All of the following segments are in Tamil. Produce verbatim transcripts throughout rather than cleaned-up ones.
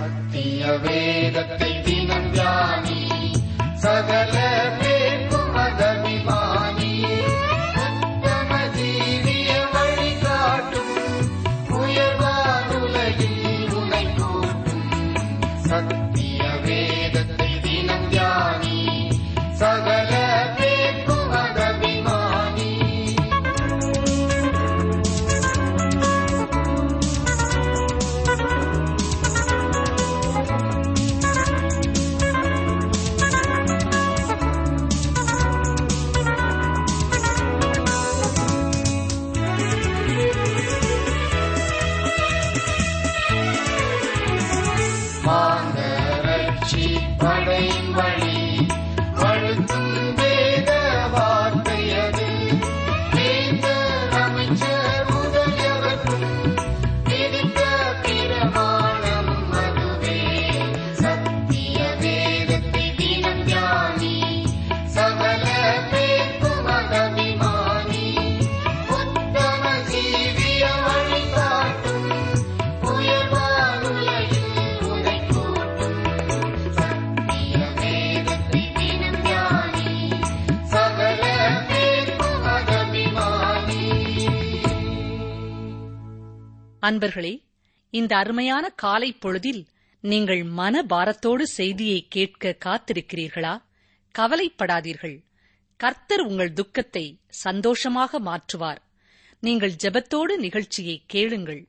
சத்திய வேதத்தை தினம் ஞானி சகல பேர்க்கும் அபிமானி உத்தம ஜீவிய வழி காட்டும் உயர்வான் உலகில் உனை கூட்டும் சத்திய வேதத்தை தினம் ஞானி சகல பேர்க்கும் அபிமானி. அன்பர்களே, இந்த அருமையான காலை பொழுதில் நீங்கள் மனபாரத்தோடு செய்தியை கேட்க காத்திருக்கிறீர்களா? கவலைப்படாதீர்கள், கர்த்தர் உங்கள் துக்கத்தை சந்தோஷமாக மாற்றுவார். நீங்கள் ஜெபத்தோடு நிகழ்ச்சியை கேளுங்கள்.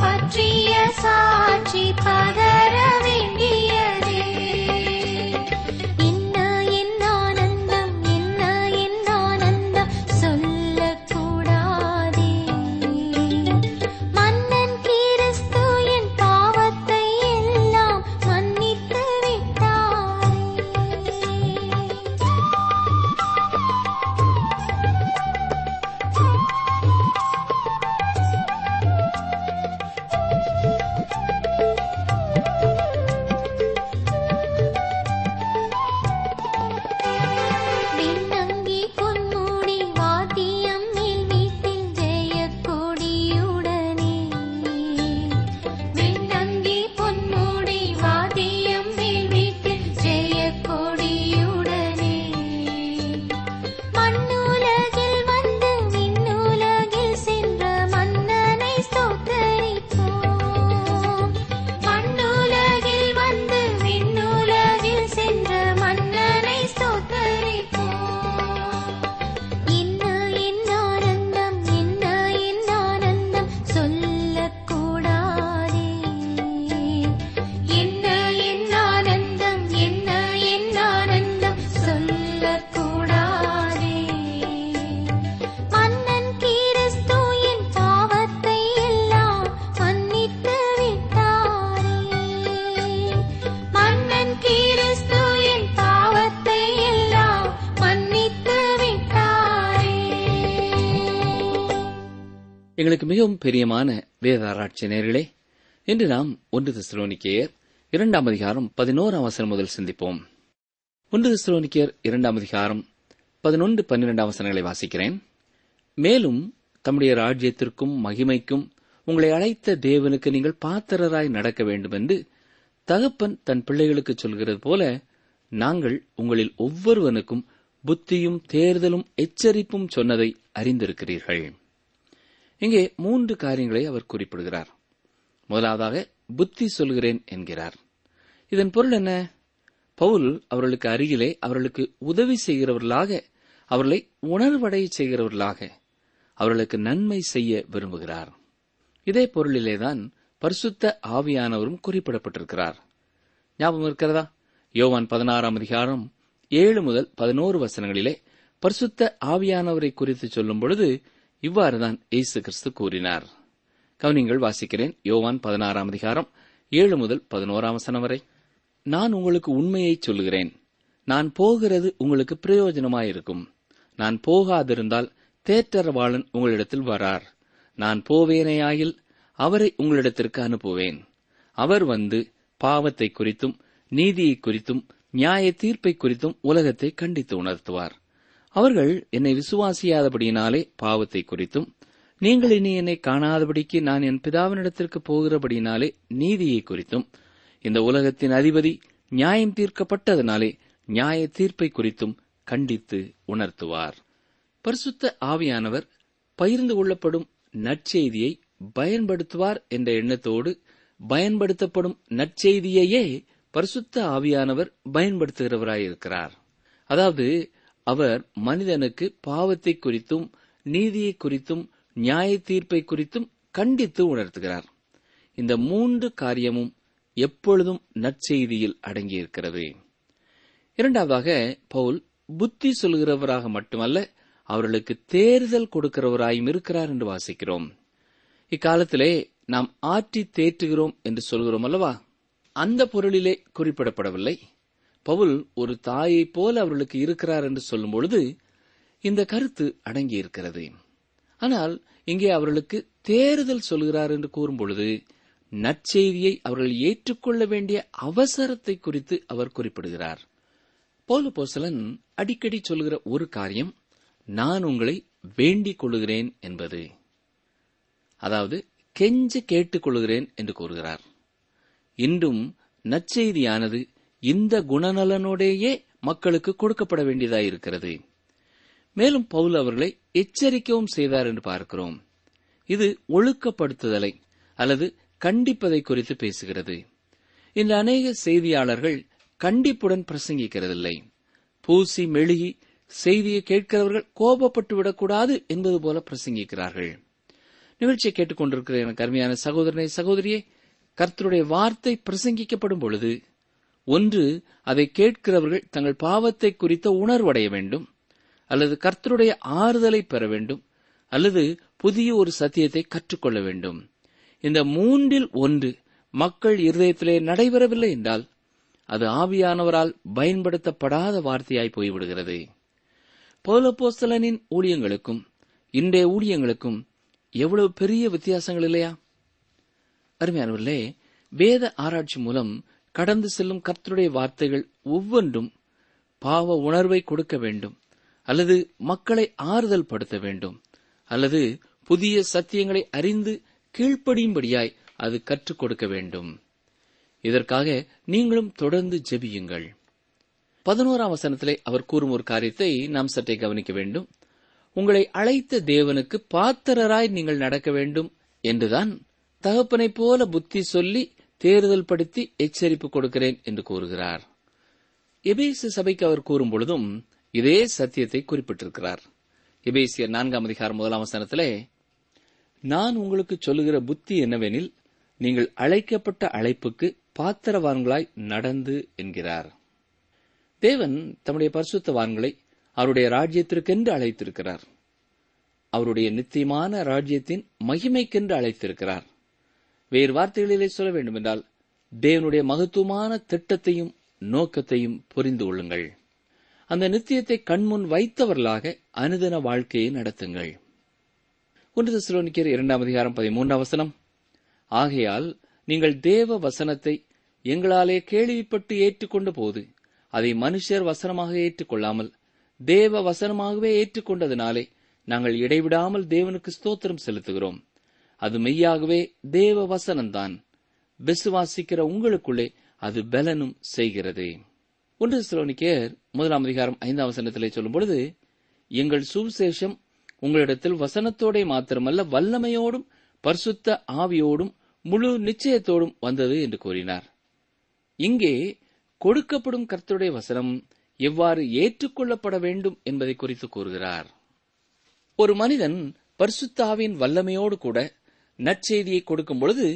பற்றிய சாட்சி பகர வேண்டியதே. என்ன என் ஆனந்தம், என்ன என் ஆனந்தம் சொல்லக்கூடாதே. மன்னன் கிறிஸ்து என் பாவத்தை எல்லாம் மன்னித்து விட்டாரே. எங்களுக்கு மிகவும் பிரியமான வேதாராய்ச்சி நேயர்களே, இன்று நாம் ஒன்று தெசலோனிக்கேயர் இரண்டாம் அதிகாரம் பதினோராம் வசனம் முதல் சிந்திப்போம். ஒன்று தெசலோனிக்கேயர் இரண்டாம் அதிகாரம் பதினொன்று பன்னிரெண்டாம் வசனங்களை வாசிக்கிறேன். மேலும் தம்முடைய ராஜ்யத்திற்கும் மகிமைக்கும் உங்களை அழைத்த தேவனுக்கு நீங்கள் பாத்திரராய் நடக்க வேண்டும் என்று தகப்பன் தன் பிள்ளைகளுக்கு சொல்கிறது போல நாங்கள் உங்களில் ஒவ்வொருவனுக்கும் புத்தியும் தேர்தலும் எச்சரிப்பும் சொன்னதை அறிந்திருக்கிறீர்கள். இங்கே மூன்று காரியங்களை அவர் குறிப்பிடுகிறார். முதலாவதாக புத்தி சொல்கிறேன் என்கிறார். இதன் பொருள் என்ன? பவுல் அவர்களுக்கு அருகிலே அவர்களுக்கு உதவி செய்கிறவர்களாக, அவர்களை உணர்வடை செய்கிறவர்களாக, அவர்களுக்கு நன்மை செய்ய விரும்புகிறார். இதே பொருளிலேதான் பரிசுத்த ஆவியானவரும் குறிப்பிடப்பட்டிருக்கிறார். ஞாபகம் இருக்கிறதா? யோவான் பதினாறாம் அதிகாரம் ஏழு முதல் பதினோரு வசனங்களிலே பரிசுத்த ஆவியானவரை குறித்து சொல்லும் பொழுது இவ்வாறுதான் இயேசு கிறிஸ்து கூறினார். கவனிங்கள், வாசிக்கிறேன். யோவான் பதினாறாம் அதிகாரம் ஏழு முதல் பதினோராம் வசனம் வரை. நான் உங்களுக்கு உண்மையை சொல்கிறேன், நான் போகிறது உங்களுக்கு பிரயோஜனமாயிருக்கும். நான் போகாதிருந்தால் தேற்றரவாளன் உங்களிடத்தில் வரார். நான் போவேனேயாயில் அவரை உங்களிடத்திற்கு அனுப்புவேன். அவர் வந்து பாவத்தை குறித்தும் நீதியை குறித்தும் நியாய தீர்ப்பை குறித்தும் உலகத்தை கண்டித்து உணர்த்துவார். அவர்கள் என்னை விசுவாசியாதபடியினாலே பாவத்தை குறித்தும், நீங்கள் இனி என்னை காணாதபடிக்கு நான் என் பிதாவினிடத்திற்கு போகிறபடியினாலே நீதியை குறித்தும், இந்த உலகத்தின் அதிபதி நியாயம் தீர்க்கப்பட்டதனாலே நியாய தீர்ப்பை குறித்தும் கண்டித்து உணர்த்துவார். பரிசுத்த ஆவியானவர் பகிர்ந்து கொள்ளப்படும் நற்செய்தியை பயன்படுத்துவார் என்ற எண்ணத்தோடு பயன்படுத்தப்படும் நற்செய்தியையே பரிசுத்த ஆவியானவர் பயன்படுத்துகிறவராயிருக்கிறார். அதாவது அவர் மனிதனுக்கு பாவத்தை குறித்தும் நீதியை குறித்தும் நியாய தீர்ப்பை குறித்தும் கண்டித்து உணர்த்துகிறார். இந்த மூன்று காரியமும் எப்பொழுதும் நற்செய்தியில் அடங்கியிருக்கிறது. இரண்டாவதாக பவுல் புத்தி சொல்கிறவராக மட்டுமல்ல, அவர்களுக்கு தேர்தல் கொடுக்கிறவராயும் இருக்கிறார் என்று வாசிக்கிறோம். இக்காலத்திலே நாம் ஆற்றி தேற்றுகிறோம் என்று சொல்கிறோம் அல்லவா, அந்த பொருளிலே குறிப்பிடப்படவில்லை. பவுல் ஒரு தாயை போல அவர்களுக்கு இருக்கிறார் என்று சொல்லும் பொழுது இந்த கருத்து அடங்கியிருக்கிறது. ஆனால் இங்கே அவர்களுக்கு தேறுதல் சொல்கிறார் என்று கூறும்பொழுது நற்செய்தியை அவர்கள் ஏற்றுக்கொள்ள வேண்டிய அவசரத்தை குறித்து அவர் குறிப்பிடுகிறார். பவுல் அப்போஸ்தலன் அடிக்கடி சொல்கிற ஒரு காரியம் நான் உங்களை வேண்டிக் கொள்கிறேன் என்பது. அதாவது கெஞ்ச கேட்டுக்கொள்கிறேன் என்று கூறுகிறார். இன்றும் நற்செய்தியானது இந்த குணநலனோடையே மக்களுக்கு கொடுக்கப்பட வேண்டியதாயிருக்கிறது. மேலும் பவுல் அவர்களை எச்சரிக்கவும் செய்தார் என்று பார்க்கிறோம். இது ஒழுக்கப்படுத்துதலை அல்லது கண்டிப்பதை குறித்து பேசுகிறது. இந்த அநேக செய்தியாளர்கள் கண்டிப்புடன் பிரசங்கிக்கிறதில்லை. பூசி மெழுகி செய்தியை கேட்கிறவர்கள் கோபப்பட்டுவிடக்கூடாது என்பது போல பிரசங்கிக்கிறார்கள். நிகழ்ச்சியை கேட்டுக்கொண்டிருக்கிற எனக்கு அருமையான சகோதரனை சகோதரியே, கர்த்தருடைய வார்த்தை பிரசங்கிக்கப்படும் பொழுது ஒன்று, அதை கேட்கிறவர்கள் தங்கள் பாவத்தை குறித்த உணர்வடைய வேண்டும், அல்லது கர்த்தருடைய ஆறுதலை பெற வேண்டும், அல்லது புதிய ஒரு சத்தியத்தை கற்றுக்கொள்ள வேண்டும். இந்த மூன்றில் ஒன்று மக்கள் இருதயத்திலே நடைபெறவில்லை என்றால் அது ஆவியானவரால் பயன்படுத்தப்படாத வார்த்தையாய் போய்விடுகிறது. பவுலப்போஸ்தலனின் ஊழியங்களுக்கும் இன்றைய ஊழியங்களுக்கும் எவ்வளவு பெரிய வித்தியாசங்கள் இல்லையா? அருமையானவர்களே, வேத ஆராய்ச்சி மூலம் கடந்து செல்லும் கர்த்தருடைய வார்த்தைகள் ஒவ்வொன்றும் பாவ உணர்வை கொடுக்க வேண்டும், அல்லது மக்களை ஆறுதல் படுத்த வேண்டும், அல்லது புதிய சத்தியங்களை அறிந்து கீழ்ப்படியும்படியாய் அது கற்றுக் கொடுக்க வேண்டும். இதற்காக நீங்களும் தொடர்ந்து ஜெபியுங்கள். பதினோராம் வசனத்திலே அவர் கூறும் ஒரு காரியத்தை நாம் சற்றே கவனிக்க வேண்டும். உங்களை அழைத்த தேவனுக்கு பாத்திரராய் நீங்கள் நடக்க வேண்டும் என்றுதான் தகப்பனை போல புத்தி சொல்லி தேர்தல் படுத்தி எச்சரிப்பு கொடுக்கிறேன் என்று கூறுகிறார். எபேசு சபைக்கு அவர் கூறும் பொழுதும் இதே சத்தியத்தை குறிப்பிட்டிருக்கிறார். எபேசியர் நான்காம் அதிகாரம் முதலாம் வசனத்திலே, நான் உங்களுக்கு சொல்லுகிற புத்தி என்னவெனில், நீங்கள் அழைக்கப்பட்ட அழைப்புக்கு பாத்திரவான்களாய் நடந்து என்கிறார். தேவன் தம்முடைய பரிசுத்தவான்களை அவருடைய ராஜ்யத்திற்கென்று அழைத்திருக்கிறார். அவருடைய நித்தியமான ராஜ்யத்தின் மகிமைக்கென்று அழைத்திருக்கிறார். வேறு வார்த்தைகளிலே சொல்ல வேண்டுமென்றால், தேவனுடைய மகத்துவமான திட்டத்தையும் நோக்கத்தையும் புரிந்து கொள்ளுங்கள். அந்த நித்தியத்தை கண்முன் வைத்தவர்களாக அனுதின வாழ்க்கையை நடத்துங்கள். ஒன்று தெசலோனிக்கேயர் இரண்டாம் அதிகாரம் பதிமூன்றாம் வசனம், ஆகையால் நீங்கள் தேவ வசனத்தை எங்களாலே கேள்விப்பட்டு ஏற்றுக்கொண்ட போது அதை மனுஷர் வசனமாக ஏற்றுக்கொள்ளாமல் தேவ வசனமாகவே ஏற்றுக்கொண்டதினாலே நாங்கள் இடைவிடாமல் தேவனுக்கு ஸ்தோத்திரம் செலுத்துகிறோம். அது மெய்யாகவே தேவ வசனம்தான், விசுவாசிக்கிற உங்களுக்குள்ளே அது பலனும் செய்கிறது. ஒன்று தெசலோனிக்கேயர் முதலாம் அதிகாரம் ஐந்தாம் வசனத்திலே சொல்லும் பொழுது, எங்கள் சுவிசேஷம் உங்களிடத்தில் வசனத்தோட மாத்திரமல்ல வல்லமையோடும் பரிசுத்த ஆவியோடும் முழு நிச்சயத்தோடும் வந்தது என்று கூறினார். இங்கே கொடுக்கப்படும் கர்த்தருடைய வசனம் எவ்வாறு ஏற்றுக்கொள்ளப்பட வேண்டும் என்பதை குறித்து கூறுகிறார். ஒரு மனிதன் பரிசுத்த ஆவியின் வல்லமையோடு கூட நற்செய்தியை கொடுக்கும் பொழுது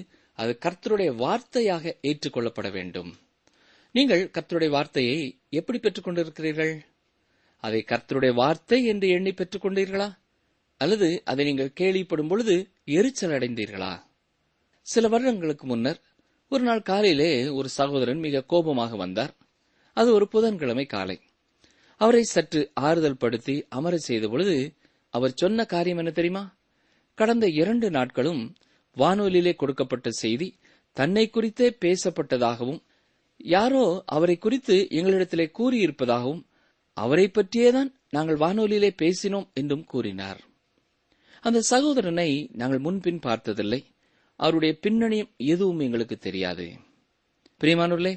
அது கர்த்தருடைய வார்த்தையாக ஏற்றுக்கொள்ளப்பட வேண்டும். நீங்கள் கர்த்தருடைய வார்த்தையை எப்படி பெற்றுக்கொண்டிருக்கிறீர்கள்? அதை கர்த்தருடைய வார்த்தை என்று எண்ணி பெற்றுக்கொண்டீர்களா, அல்லது அதை நீங்கள் கேள்விப்படும் பொழுது எரிச்சல் அடைந்தீர்களா? சில வருடங்களுக்கு முன்னர் ஒரு நாள் காலையிலே ஒரு சகோதரன் மிக கோபமாக வந்தார். அது ஒரு புதன்கிழமை காலை. அவரை சற்று ஆறுதல் படுத்தி அமர செய்த பொழுது அவர் சொன்ன காரியம் என்ன தெரியுமா? கடந்த இரண்டு நாட்களும் வானொலியிலே கொடுக்கப்பட்ட செய்தி தன்னை குறித்தே பேசப்பட்டதாகவும், யாரோ அவரை குறித்து எங்களிடத்திலே கூறியிருப்பதாகவும், அவரை பற்றியேதான் நாங்கள் வானொலியிலே பேசினோம் என்றும் கூறினார். அந்த சகோதரனை நாங்கள் முன்பின் பார்த்ததில்லை. அவருடைய பின்னணியும் எதுவும் எங்களுக்கு தெரியாது. பிரியமானவர்களே,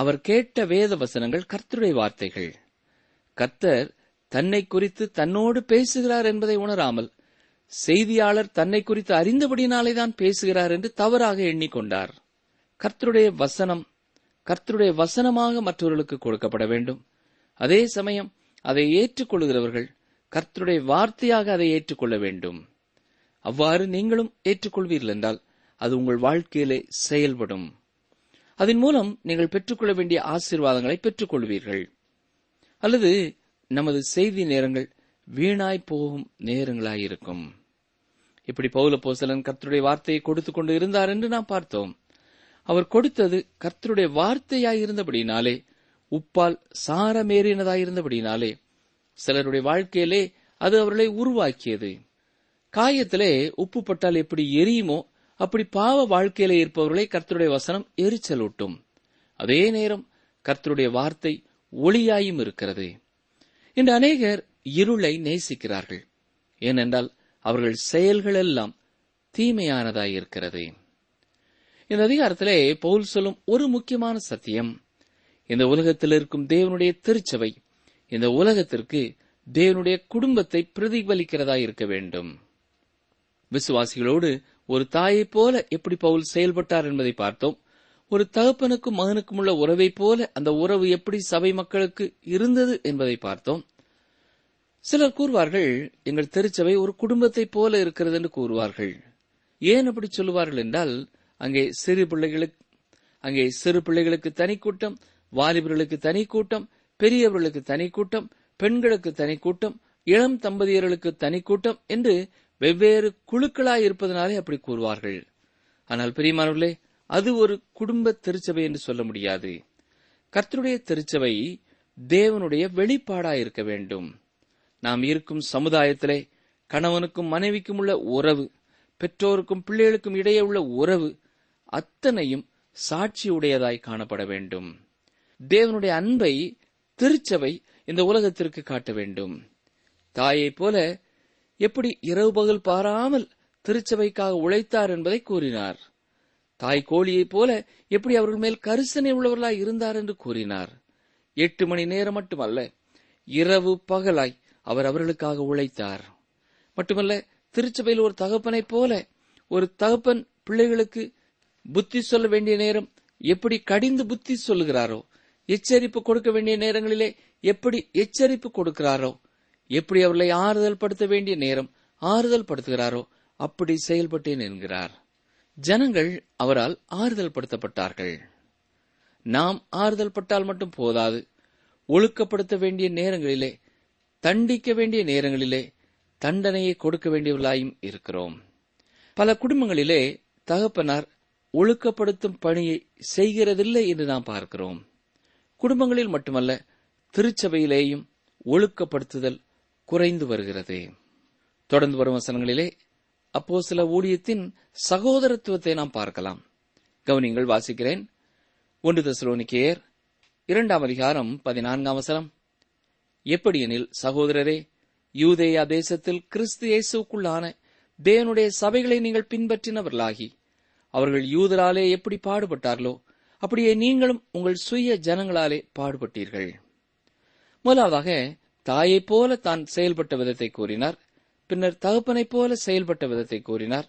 அவர் கேட்ட வேத வசனங்கள் கர்த்தருடைய வார்த்தைகள். கர்த்தர் தன்னை குறித்து தன்னோடு பேசுகிறார் என்பதை உணராமல் செய்தியாளர் தன்னை குறித்து அறிந்தபடினாலேதான் பேசுகிறார் என்று தவறாக எண்ணிக்கொண்டார். கர்த்தருடைய வசனம் கர்த்தருடைய வசனமாக மற்றவர்களுக்கு கொடுக்கப்பட வேண்டும். அதே சமயம் அதை ஏற்றுக்கொள்கிறவர்கள் கர்த்தருடைய வார்த்தையாக அதை ஏற்றுக்கொள்ள வேண்டும். அவ்வாறு நீங்களும் ஏற்றுக்கொள்வீர்கள் என்றால் அது உங்கள் வாழ்க்கையிலே செயல்படும். அதன் மூலம் நீங்கள் பெற்றுக்கொள்ள வேண்டிய ஆசீர்வாதங்களை பெற்றுக்கொள்வீர்கள். அல்லது நமது செய்தி நேரங்கள் வீணாய் போகும் நேரங்களாயிருக்கும். இப்படி பவுலப்போஸ்தலன் கர்த்தருடைய வார்த்தையை கொடுத்து கொண்டு இருந்தார் என்று நாம் பார்த்தோம். அவர் கொடுத்தது கர்த்தருடைய வார்த்தையாயிருந்தபடினாலே, உப்பால் சாரமேறினதாயிருந்தபடினாலே சிலருடைய வாழ்க்கையிலே அது அவர்களை உருவாக்கியது. காயத்திலே உப்பு பட்டால் எப்படி எரியுமோ அப்படி பாவ வாழ்க்கையிலே இருப்பவர்களை கர்த்தருடைய வசனம் எரிச்சலூட்டும். அதே நேரம் கர்த்தருடைய வார்த்தை ஒளியாயும் இருக்கிறது. இன்று அநேகர் இருளை நேசிக்கிறார்கள், ஏனென்றால் அவர்கள் செயல்கள் எல்லாம் தீமையானதாயிருக்கிறது. இந்த அதிகாரத்திலே பவுல் சொல்லும் ஒரு முக்கியமான சத்தியம், இந்த உலகத்தில் இருக்கும் தேவனுடைய திருச்சபை இந்த உலகத்திற்கு தேவனுடைய குடும்பத்தை பிரதிபலிக்கிறதா இருக்க வேண்டும். விசுவாசிகளோடு ஒரு தாயை போல எப்படி பவுல் செயல்பட்டார் என்பதை பார்த்தோம். ஒரு தகப்பனுக்கும் மகனுக்கும் உள்ள உறவை போல அந்த உறவு எப்படி சபை மக்களுக்கு இருந்தது என்பதை பார்த்தோம். சிலர் கூறுவார்கள், எங்கள் திருச்சபை ஒரு குடும்பத்தை போல இருக்கிறது என்று கூறுவார்கள். ஏன் அப்படி சொல்லுவார்கள் என்றால், அங்கே சிறு பிள்ளைகளுக்கு அங்கே சிறு பிள்ளைகளுக்கு தனிக்கூட்டம், வாலிபர்களுக்கு தனிக்கூட்டம், பெரியவர்களுக்கு தனிக்கூட்டம், பெண்களுக்கு தனிக்கூட்டம், இளம் தம்பதியர்களுக்கு தனிக்கூட்டம் என்று வெவ்வேறு குழுக்களாய் இருப்பதனாலே அப்படி கூறுவார்கள். ஆனால் பிரியமானவர்களே, அது ஒரு குடும்ப திருச்சபை என்று சொல்ல முடியாது. கர்த்தருடைய திருச்சபை தேவனுடைய வெளிப்பாடாயிருக்க வேண்டும். நாம் இருக்கும் சமுதாயத்திலே கணவனுக்கும் மனைவிக்கும் உள்ள உறவு, பெற்றோருக்கும் பிள்ளைகளுக்கும் இடையே உள்ள உறவு அத்தனையும் சாட்சியுடையதாய் காணப்பட வேண்டும். தேவனுடைய அன்பை திருச்சபை இந்த உலகத்திற்கு காட்ட வேண்டும். தாயை போல எப்படி இரவு பகல் பாராமல் திருச்சபைக்காக உழைத்தார் என்பதை கூறினார். தாய் கோழியைப் போல எப்படி அவர்கள் மேல் கரிசனை உள்ளவர்களாய் இருந்தார் என்று கூறினார். எட்டு மணி நேரம் மட்டுமல்ல, இரவு பகலாய் அவர் அவர்களுக்காக உழைத்தார். மட்டுமல்ல, திருச்சபையில் ஒரு தகப்பனைப் போல ஒரு தகப்பன் பிள்ளைகளுக்கு புத்தி சொல்ல வேண்டிய நேரம் எப்படி கடிந்து புத்தி சொல்லுகிறாரோ, எச்சரிப்பு கொடுக்க வேண்டிய நேரங்களிலே எப்படி எச்சரிப்பு கொடுக்கிறாரோ, எப்படி அவர்களை ஆறுதல் படுத்த வேண்டிய நேரம் ஆறுதல் படுத்துகிறாரோ அப்படி செயல்பட்டேன் என்கிறார். ஜனங்கள் அவரால் ஆறுதல் படுத்தப்பட்டார்கள். நாம் ஆறுதல் பட்டால் மட்டும் போதாது, ஒழுக்கப்படுத்த வேண்டிய நேரங்களிலே, தண்டிக்க வேண்டிய நேரங்களிலே தண்டனையை கொடுக்க வேண்டியவர்களாயும் இருக்கிறோம். பல குடும்பங்களிலே தகப்பனார் ஒழுக்கப்படுத்தும் பணியை செய்கிறதில்லை என்று நாம் பார்க்கிறோம். குடும்பங்களில் மட்டுமல்ல, திருச்சபையிலேயும் ஒழுக்கப்படுத்துதல் குறைந்து வருகிறது. தொடர்ந்து வரும் வசனங்களிலே அப்போஸ்தல ஊழியத்தின் சகோதரத்துவத்தை நாம் பார்க்கலாம். கவனியங்கள், வாசிக்கிறேன். ஒன்று தெசலோனிக்கேயர் இரண்டாம் அதிகாரம் பதினான்காம் வசனம். எப்படியெனில் சகோதரரே, யூதேயா தேசத்தில் கிறிஸ்து இயேசுவுக்குள்ளான தேவனுடைய சபைகளை நீங்கள் பின்பற்றினவர்களாகி அவர்கள் யூதராலே எப்படி பாடுபட்டார்களோ அப்படியே நீங்களும் உங்கள் சுய ஜனங்களாலே பாடுபட்டீர்கள். முதலாவதாக தாயைப் போல தான் செயல்பட்ட விதத்தை கூறினார். பின்னர் தகப்பனைப் போல செயல்பட்ட விதத்தை கூறினார்.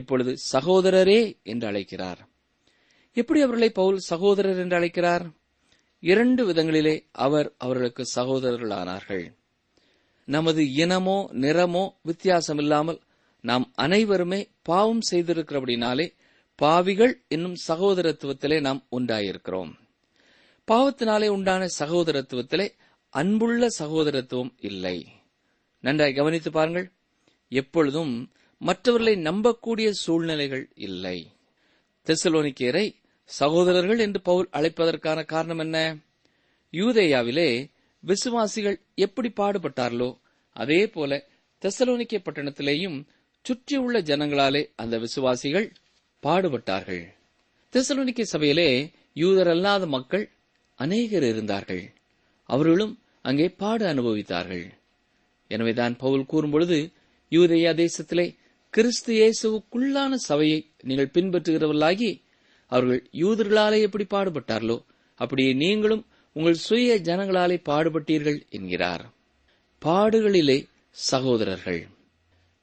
இப்பொழுது சகோதரரே என்று அழைக்கிறார். எப்படி அவர்களை பவுல் சகோதரர் என்று அழைக்கிறார்? இரண்டு விதங்களிலே அவர் அவர்களுக்கு சகோதரர்களானார்கள். நமது இனமோ நிறமோ வித்தியாசமில்லாமல் நாம் அனைவருமே பாவம் செய்திருக்கிறபடினாலே பாவிகள் என்னும் சகோதரத்துவத்திலே நாம் உண்டாயிருக்கிறோம். பாவத்தினாலே உண்டான சகோதரத்துவத்திலே அன்புள்ள சகோதரத்துவம் இல்லை. நன்றாய் கவனித்து பாருங்கள். எப்பொழுதும் மற்றவர்களை நம்பக்கூடிய சூழ்நிலைகள் இல்லை. தெசலோனிக்கேயரை சகோதரர்கள் என்று பவுல் அழைப்பதற்கான காரணம் என்ன? யூதேயாவிலே விசுவாசிகள் எப்படி பாடுபட்டார்களோ அதே போல தெசலோனிக்கே பட்டணத்திலேயும் சுற்றியுள்ள ஜனங்களாலே அந்த விசுவாசிகள் பாடுபட்டார்கள். தெசலோனிக்கே சபையிலே யூதரல்லாத மக்கள் அநேகர் இருந்தார்கள். அவர்களும் அங்கே பாடு அனுபவித்தார்கள். எனவேதான் பவுல் கூறும்பொழுது, யூதேயா தேசத்திலே கிறிஸ்து இயேசுவுக்குள்ளான சபையை நீங்கள் பின்பற்றுகிறவர்களாகி அவர்கள் யூதர்களாலே எப்படி பாடுபட்டார்களோ அப்படியே நீங்களும் உங்கள் சுய ஜனங்களாலே பாடுபட்டீர்கள் என்கிறார். பாடுகளிலே சகோதரர்கள்.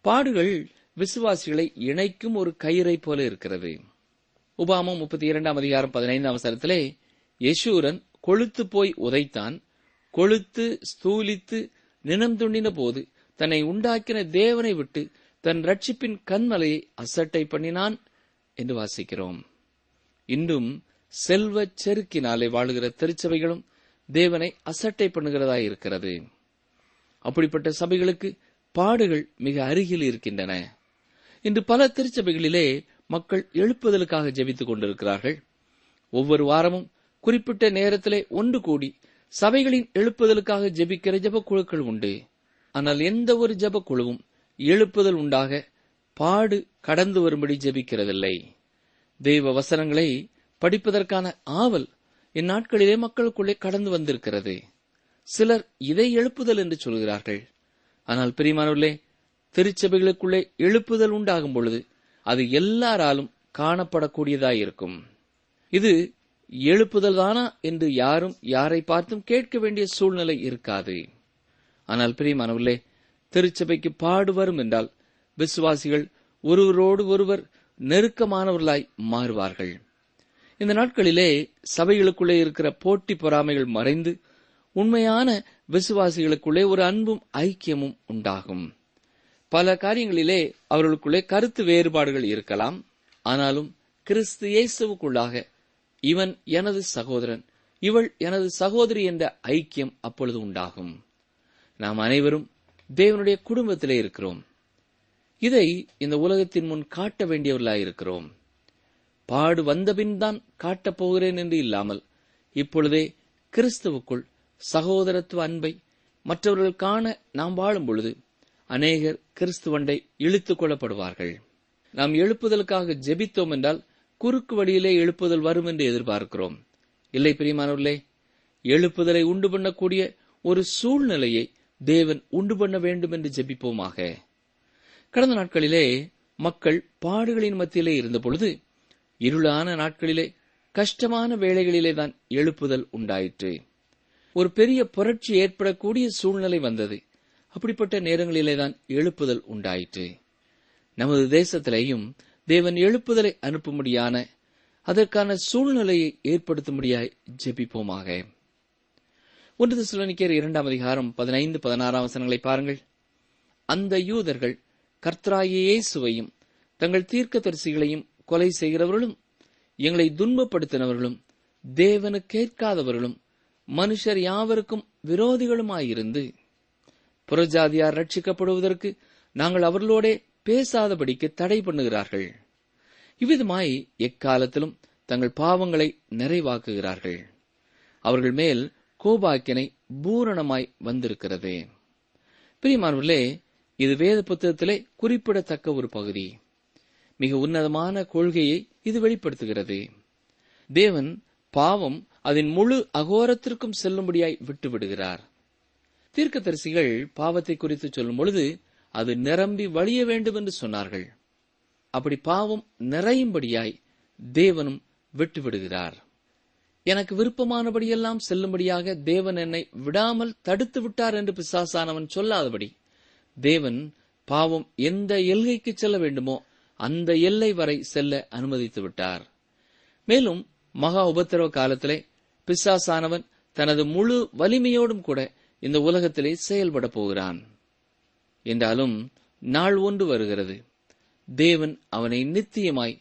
பாடுகள் விசுவாசிகளை இணைக்கும் ஒரு கயிறை போல இருக்கிறது. உபாமம் முப்பத்தி இரண்டாம் அதிகாரம் பதினைந்தாம் வசனத்திலே, யெஷூரன் கொழுத்து போய் உதைத்தான், கொழுத்து ஸ்தூலித்து நினம் துண்டின போது தன்னை உண்டாக்கின தேவனை விட்டு தன் ரட்சிப்பின் கண்மலையை அசட்டை பண்ணினான் என்று வாசிக்கிறோம். இன்றும் செல்வ செருக்கினாலே வாழுகிற திருச்சபைகளும் தேவனை அசட்டை பண்ணுகிறதாய் இருக்கிறது. அப்படிப்பட்ட சபைகளுக்கு பாடுகள் மிக அருகில் இருக்கின்றன. இன்று பல திருச்சபைகளிலே மக்கள் எழுப்புதலுக்காக ஜெபித்துக் கொண்டிருக்கிறார்கள். ஒவ்வொரு வாரமும் குறிப்பிட்ட நேரத்திலே ஒன்று கூடி சபைகளின் எழுப்புதலுக்காக ஜெபிக்கிற ஜெபக்குழுக்கள் உண்டு. ஆனால் எந்த ஒரு ஜெபக்குழுவும் எழுப்புதல் உண்டாக பாடு கடந்து வரும்படி ஜெபிக்கிறதில்லை. தெய்வ வசனங்களை படிப்பதற்கான ஆவல் இந்நாட்களிலே மக்களுக்குள்ளே கடந்து வந்திருக்கிறது. சிலர் இதை எழுப்புதல் என்று சொல்கிறார்கள். ஆனால் பிரியமானவர்களே, திருச்சபைகளுக்குள்ளே எழுப்புதல் உண்டாகும் பொழுது அது எல்லாராலும் காணப்படக்கூடியதாயிருக்கும். இது எழுப்புதல் தானா என்று யாரும் யாரை பார்த்தும் கேட்க வேண்டிய சூழ்நிலை இருக்காது. ஆனால் பிரியமானவர்களே, திருச்சபைக்கு பாடு வரும் என்றால் விசுவாசிகள் ஒருவரோடு ஒருவர் நெருக்கமானவர்களாய் மாறுவார்கள். இந்த நாட்களிலே சபைகளுக்குள்ளே இருக்கிற போட்டி பொறாமைகள் மறைந்து உண்மையான விசுவாசிகளுக்குள்ளே ஒரு அன்பும் ஐக்கியமும் உண்டாகும். பல காரியங்களிலே அவர்களுக்குள்ளே கருத்து வேறுபாடுகள் இருக்கலாம். ஆனாலும் கிறிஸ்து இயேசுவுக்குள்ளாக இவன் எனது சகோதரன், இவள் எனது சகோதரி என்ற ஐக்கியம் அப்பொழுது உண்டாகும். நாம் அனைவரும் தேவனுடைய குடும்பத்திலே இருக்கிறோம். இதை இந்த உலகத்தின் முன் காட்ட வேண்டியவர்களாயிருக்கிறோம். பாடு வந்தபின் தான் காட்டப் போகிறேன் என்று இல்லாமல் இப்பொழுதே கிறிஸ்துவுக்குள் சகோதரத்துவ அன்பை மற்றவர்கள் காண நாம் வாழும் பொழுது அநேகர் கிறிஸ்துவண்டை இழுத்துக் கொள்ளப்படுவார்கள். நாம் எழுப்புதலுக்காக ஜெபித்தோம் என்றால் குறுக்கு வழியிலே எழுப்புதல் வரும் என்று எதிர்பார்க்கிறோம். இல்லை பிரியமானவர்களே, எழுப்புதலை உண்டு பண்ணக்கூடிய ஒரு சூழ்நிலையை தேவன் உண்டு பண்ண வேண்டும் என்று ஜெபிப்போமாக. கடந்த நாட்களிலே மக்கள் பாடுகளின் மத்தியிலே இருந்தபொழுது இருளான நாட்களிலே கஷ்டமான வேளைகளிலேதான் எழுப்புதல் உண்டாயிற்று. ஒரு பெரிய புரட்சி ஏற்படக்கூடிய சூழ்நிலை வந்தது. அப்படிப்பட்ட நேரங்களிலேதான் எழுப்புதல் உண்டாயிற்று. நமது தேசத்திலேயும் தேவன் எழுப்புதலை அனுப்பும்படியான அதற்கான சூழ்நிலையை ஏற்படுத்தும்படியாய் ஜெபிப்போமாக. ஒன்று தெசலோனிக்கேயர் இரண்டாம் அதிகாரம் பதினைந்து பதினாறாம் வசனங்களை பாருங்கள். அந்த யூதர்கள் கர்த்தராகிய இயேசுவையும் தங்கள் தீர்க்கதரிசிகளையும் கொலை செய்கிறவர்களும் எங்களை துன்பப்படுத்தினவர்களும் தேவனு கேட்காதவர்களும் மனுஷர் யாவருக்கும் விரோதிகளுமாயிருந்து புறஜாதியார் ரட்சிக்கப்படுவதற்கு நாங்கள் அவர்களோட பேசாதபடிக்கு தடை பண்ணுகிறார்கள். இவ்விதமாய் எக்காலத்திலும் தங்கள் பாவங்களை நிறைவாக்குகிறார்கள். அவர்கள் மேல் கோபாக்கினை பூரணமாய் வந்திருக்கிறது. பிரியமானவர்களே, இது வேத புத்தகத்திலே குறிப்பிடத்தக்க ஒரு பகுதி. மிக உன்னதமான கொள்கையை இது வெளிப்படுத்துகிறது. தேவன் பாவம் அதன் முழு அகோரத்திற்கும் செல்லும்படியாய் விட்டுவிடுகிறார். தீர்க்கதரிசிகள் பாவத்தை குறித்து சொல்லும் பொழுது அது நிரம்பி வழிய வேண்டும் என்று சொன்னார்கள். அப்படி பாவம் நிறையும்படியாய் தேவனும் விட்டுவிடுகிறார். எனக்கு விருப்பமானபடியெல்லாம் செல்லும்படியாக தேவன் என்னை விடாமல் தடுத்து விட்டார் என்று பிசாசானவன் சொல்லாதபடி தேவன் பாவம் எந்த எல்லைக்கு செல்ல வேண்டுமோ அந்த எல்லை வரை செல்ல அனுமதித்து விட்டார். மேலும் மகா உபத்திரவ காலத்திலே பிசாசானவன் தனது முழு வலிமையோடும் கூட இந்த உலகத்திலே செயல்பட போகிறான். என்றாலும் நாள் ஒன்று வருகிறது, தேவன் அவனை நித்தியமாய்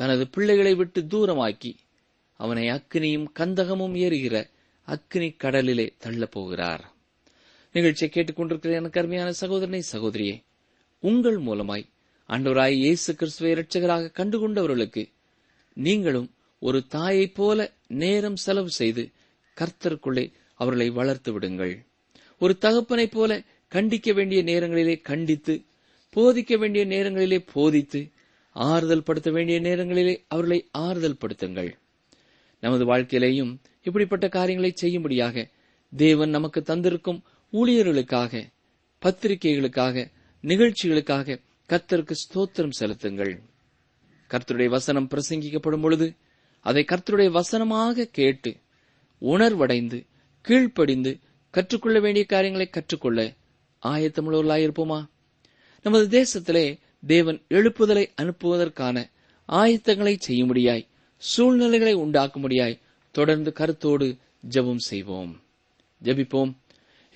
தனது பிள்ளைகளை விட்டு தூரமாக்கி அவனை அக்கினியும் கந்தகமும் ஏறுகிற அக்கினி கடலிலே தள்ளப்போகிறார். நிகழ்ச்சியை கேட்டுக்கொண்டிருக்கிற எனக்கு அருமையான சகோதரனை சகோதரியே, உங்கள் மூலமாய் ஆண்டவராய் இயேசு கிறிஸ்துவை இரட்சகராக கண்டுகொண்டவர்களுக்கு நீங்களும் ஒரு தாயைப் போல நேரம் செலவு செய்து கர்த்தருக்குள்ளே அவர்களை வளர்த்து விடுங்கள். ஒரு தகப்பனைப் போல கண்டிக்க வேண்டிய நேரங்களிலே கண்டித்து, போதிக்க வேண்டிய நேரங்களிலே போதித்து, ஆறுதல் படுத்த வேண்டிய நேரங்களிலே அவர்களை ஆறுதல் படுத்துங்கள். நமது வாழ்க்கையிலேயும் இப்படிப்பட்ட காரியங்களை செய்யும்படியாக தேவன் நமக்கு தந்திருக்கும் ஊழியர்களுக்காக, பத்திரிகைகளுக்காக, நிகழ்ச்சிகளுக்காக கர்த்தருக்கு ஸ்தோத்திரம் செலுத்துங்கள். கர்த்தருடைய வசனம் பிரசங்கிக்கப்படும் பொழுது அதை கர்த்தருடைய வசனமாக கேட்டு உணர்வடைந்து கீழ்ப்படிந்து கற்றுக்கொள்ள வேண்டிய காரியங்களை கற்றுக்கொள்ள ஆயத்தமுள்ளவர்களாயிருப்போமா? நமது தேசத்திலே தேவன் எழுப்புதலை அனுப்புவதற்கான ஆயத்தங்களை செய்யும்படியாய், சூழ்நிலைகளை உண்டாக்கும்படியாய் தொடர்ந்து கருத்தோடு ஜெபம் செய்வோம். ஜெபிப்போம்.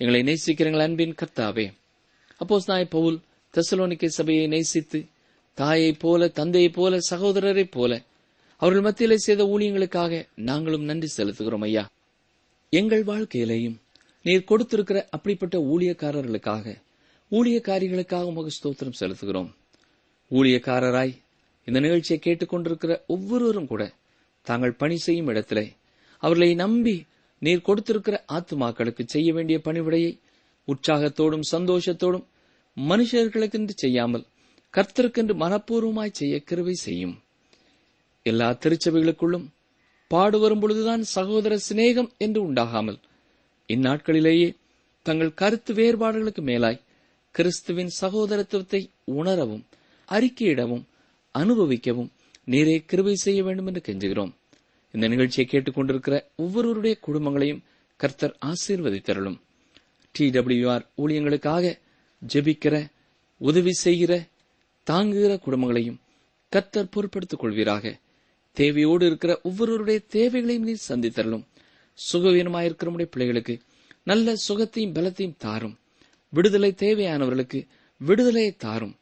எங்களை நேசிக்கிறீர்கள் அன்பின் கர்த்தாவே, அப்போஸ்தலனாய் பவுல் தெசலோனிக்கே சபையை நேசித்து தாயைப் போல, தந்தையைப் போல, சகோதரரைப் போல அவர்கள் மத்தியிலே செய்த ஊழியங்களுக்காக நாங்களும் நன்றி செலுத்துகிறோம் ஐயா. எங்கள் வாழ்க்கையிலேயும் நீர் கொடுத்திருக்கிற அப்படிப்பட்ட ஊழியக்காரர்களுக்காக, ஊழியக்காரிகளுக்காக உமக்கு ஸ்தோத்திரம் செலுத்துகிறோம். ஊழியக்காரராய் இந்த நிகழ்ச்சியை கேட்டுக்கொண்டிருக்கிற ஒவ்வொருவரும் கூட தாங்கள் பணி செய்யும் இடத்திலே அவர்களை நம்பி நீர் கொடுத்திருக்கிற ஆத்துமாக்களுக்கு செய்ய வேண்டிய பணிவிடையை உற்சாகத்தோடும் சந்தோஷத்தோடும் மனுஷர்களுக்கென்று செய்யாமல் கர்த்தருக்கென்று மனப்பூர்வமாய் செய்ய கிருபை செய்யும். எல்லா திருச்சபைகளுக்குள்ளும் பாடு வரும் பொழுதுதான் சகோதர சிநேகம் என்று உண்டாகாமல் இந்நாட்களிலேயே தங்கள் கருத்து வேறுபாடுகளுக்கு மேலாய் கிறிஸ்துவின் சகோதரத்துவத்தை உணரவும், அறிக்கையிடவும், அனுபவிக்கவும் நீரே கிருபை செய்ய வேண்டும் என்று கெஞ்சுகிறோம். இந்த நிகழ்ச்சியை கேட்டுக்கொண்டிருக்கிற ஒவ்வொருவருடைய குடும்பங்களையும் கர்த்தர் ஆசீர்வதித்தருளும். டி டபிள்யூ ஆர் ஊழியங்களுக்காக ஜெபிக்கிற, உதவி செய்கிற, தாங்குகிற குடும்பங்களையும் கர்த்தர் பொறுப்படுத்திக் கொள்வீராக. தேவையோடு இருக்கிற ஒவ்வொருவருடைய தேவைகளையும் நீர் சந்தித்தரலும். சுகவீனமாயிருக்கிற நம்முடைய பிள்ளைகளுக்கு நல்ல சுகத்தையும் பலத்தையும் தாரும். விடுதலை தேவையானவர்களுக்கு விடுதலையை தாரும்.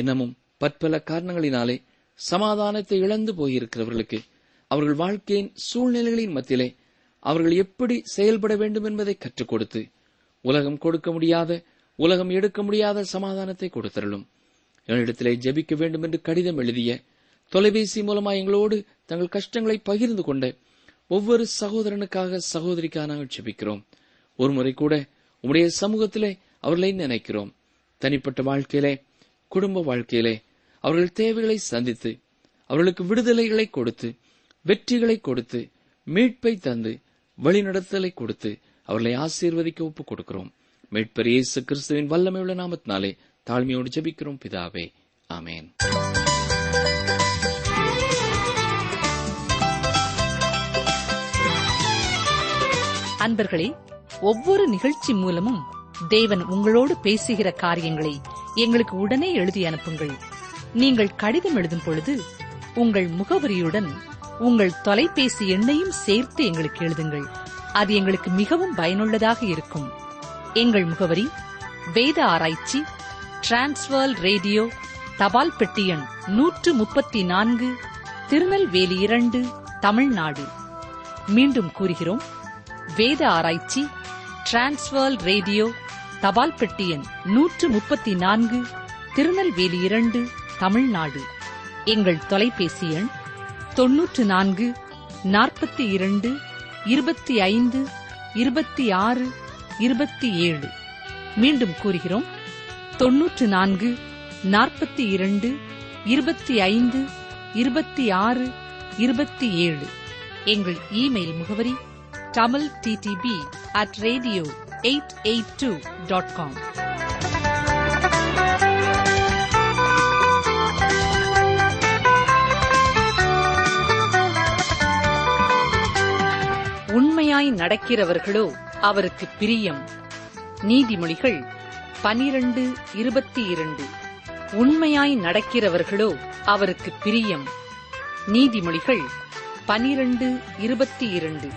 இன்னமும் பற்பல காரணங்களினாலே சமாதானத்தை இழந்து போயிருக்கிறவர்களுக்கு அவர்கள் வாழ்க்கையின் சூழ்நிலைகளின் மத்தியிலே அவர்கள் எப்படி செயல்பட வேண்டும் என்பதை கற்றுக் கொடுத்து உலகம் கொடுக்க முடியாத, உலகம் எடுக்க முடியாத சமாதானத்தை கொடுத்தருளும். என்னிடத்திலே ஜெபிக்க வேண்டும் என்று கடிதம் எழுதிய, தொலைபேசி மூலமாக எங்களோடு தங்கள் கஷ்டங்களை பகிர்ந்து கொண்ட ஒவ்வொரு சகோதரனுக்காக, சகோதரிக்காக நாங்கள் ஜெபிக்கிறோம். ஒருமுறை கூட உம்முடைய சமூகத்திலே அவர்களை நினைக்கிறோம். தனிப்பட்ட வாழ்க்கையிலே, குடும்ப வாழ்க்கையிலே அவர்கள் தேவைகளை சந்தித்து அவர்களுக்கு விடுதலைகளை கொடுத்து, வெற்றிகளை கொடுத்து, மீட்பை தந்து, வழிநடத்தலை கொடுத்து அவர்களை ஆசீர்வதிக்க ஒப்புக் கொடுக்கிறோம். மீட்பர் இயேசு கிறிஸ்துவின் வல்லமையுள்ள நாமத்தினாலே தாழ்மையோடு ஜெபிக்கிறோம் பிதாவே, ஆமேன். அன்பர்களே, ஒவ்வொரு நிகழ்ச்சி மூலமும் தேவன் உங்களோடு பேசுகிற காரியங்களை எங்களுக்கு உடனே எழுதி அனுப்புங்கள். நீங்கள் கடிதம் எழுதும் பொழுது உங்கள் முகவரியுடன் உங்கள் தொலைபேசி எண்ணையும் சேர்த்து எங்களுக்கு எழுதுங்கள். அது எங்களுக்கு மிகவும் பயனுள்ளதாக இருக்கும். எங்கள் முகவரி: வேத ஆராய்ச்சி, டிரான்ஸ்வர்ல் ரேடியோ, தபால் பெட்டி எண் நூற்று முப்பத்தி நான்கு, திருநெல்வேலி இரண்டு, தமிழ்நாடு. மீண்டும் கூறுகிறோம்: வேத ஆராய்ச்சி, டிரான்ஸ்வர்ல் ரேடியோ, தபால் பெட்டி எண் நூற்று முப்பத்தி நான்கு, திருநெல்வேலி இரண்டு, தமிழ்நாடு. எங்கள் தொலைபேசி எண் தொன்னூற்று நான்கு நாற்பத்தி இரண்டு இருபத்தி ஐந்து இருபத்தி ஆறு இருபத்தி ஏழு. மீண்டும் கூறுகிறோம்: தொன்னூற்று நான்கு நாற்பத்தி இரண்டு இருபத்தி ஐந்து இருபத்தி ஆறு இருபத்தி ஏழு. எங்கள் இமெயில் முகவரி தமிழ் டிடிபி அட் ரேடியோ எட்டு எட்டு இரண்டு டாட் காம். உண்மையாய் நடக்கிறவர்களோ அவருக்கு பிரியம். நீதிமொழிகள் பனிரெண்டு இருபத்தி இரண்டு. உண்மையாய் நடக்கிறவர்களோ அவருக்கு பிரியம். நீதிமொழிகள் பனிரெண்டு இருபத்தி இரண்டு.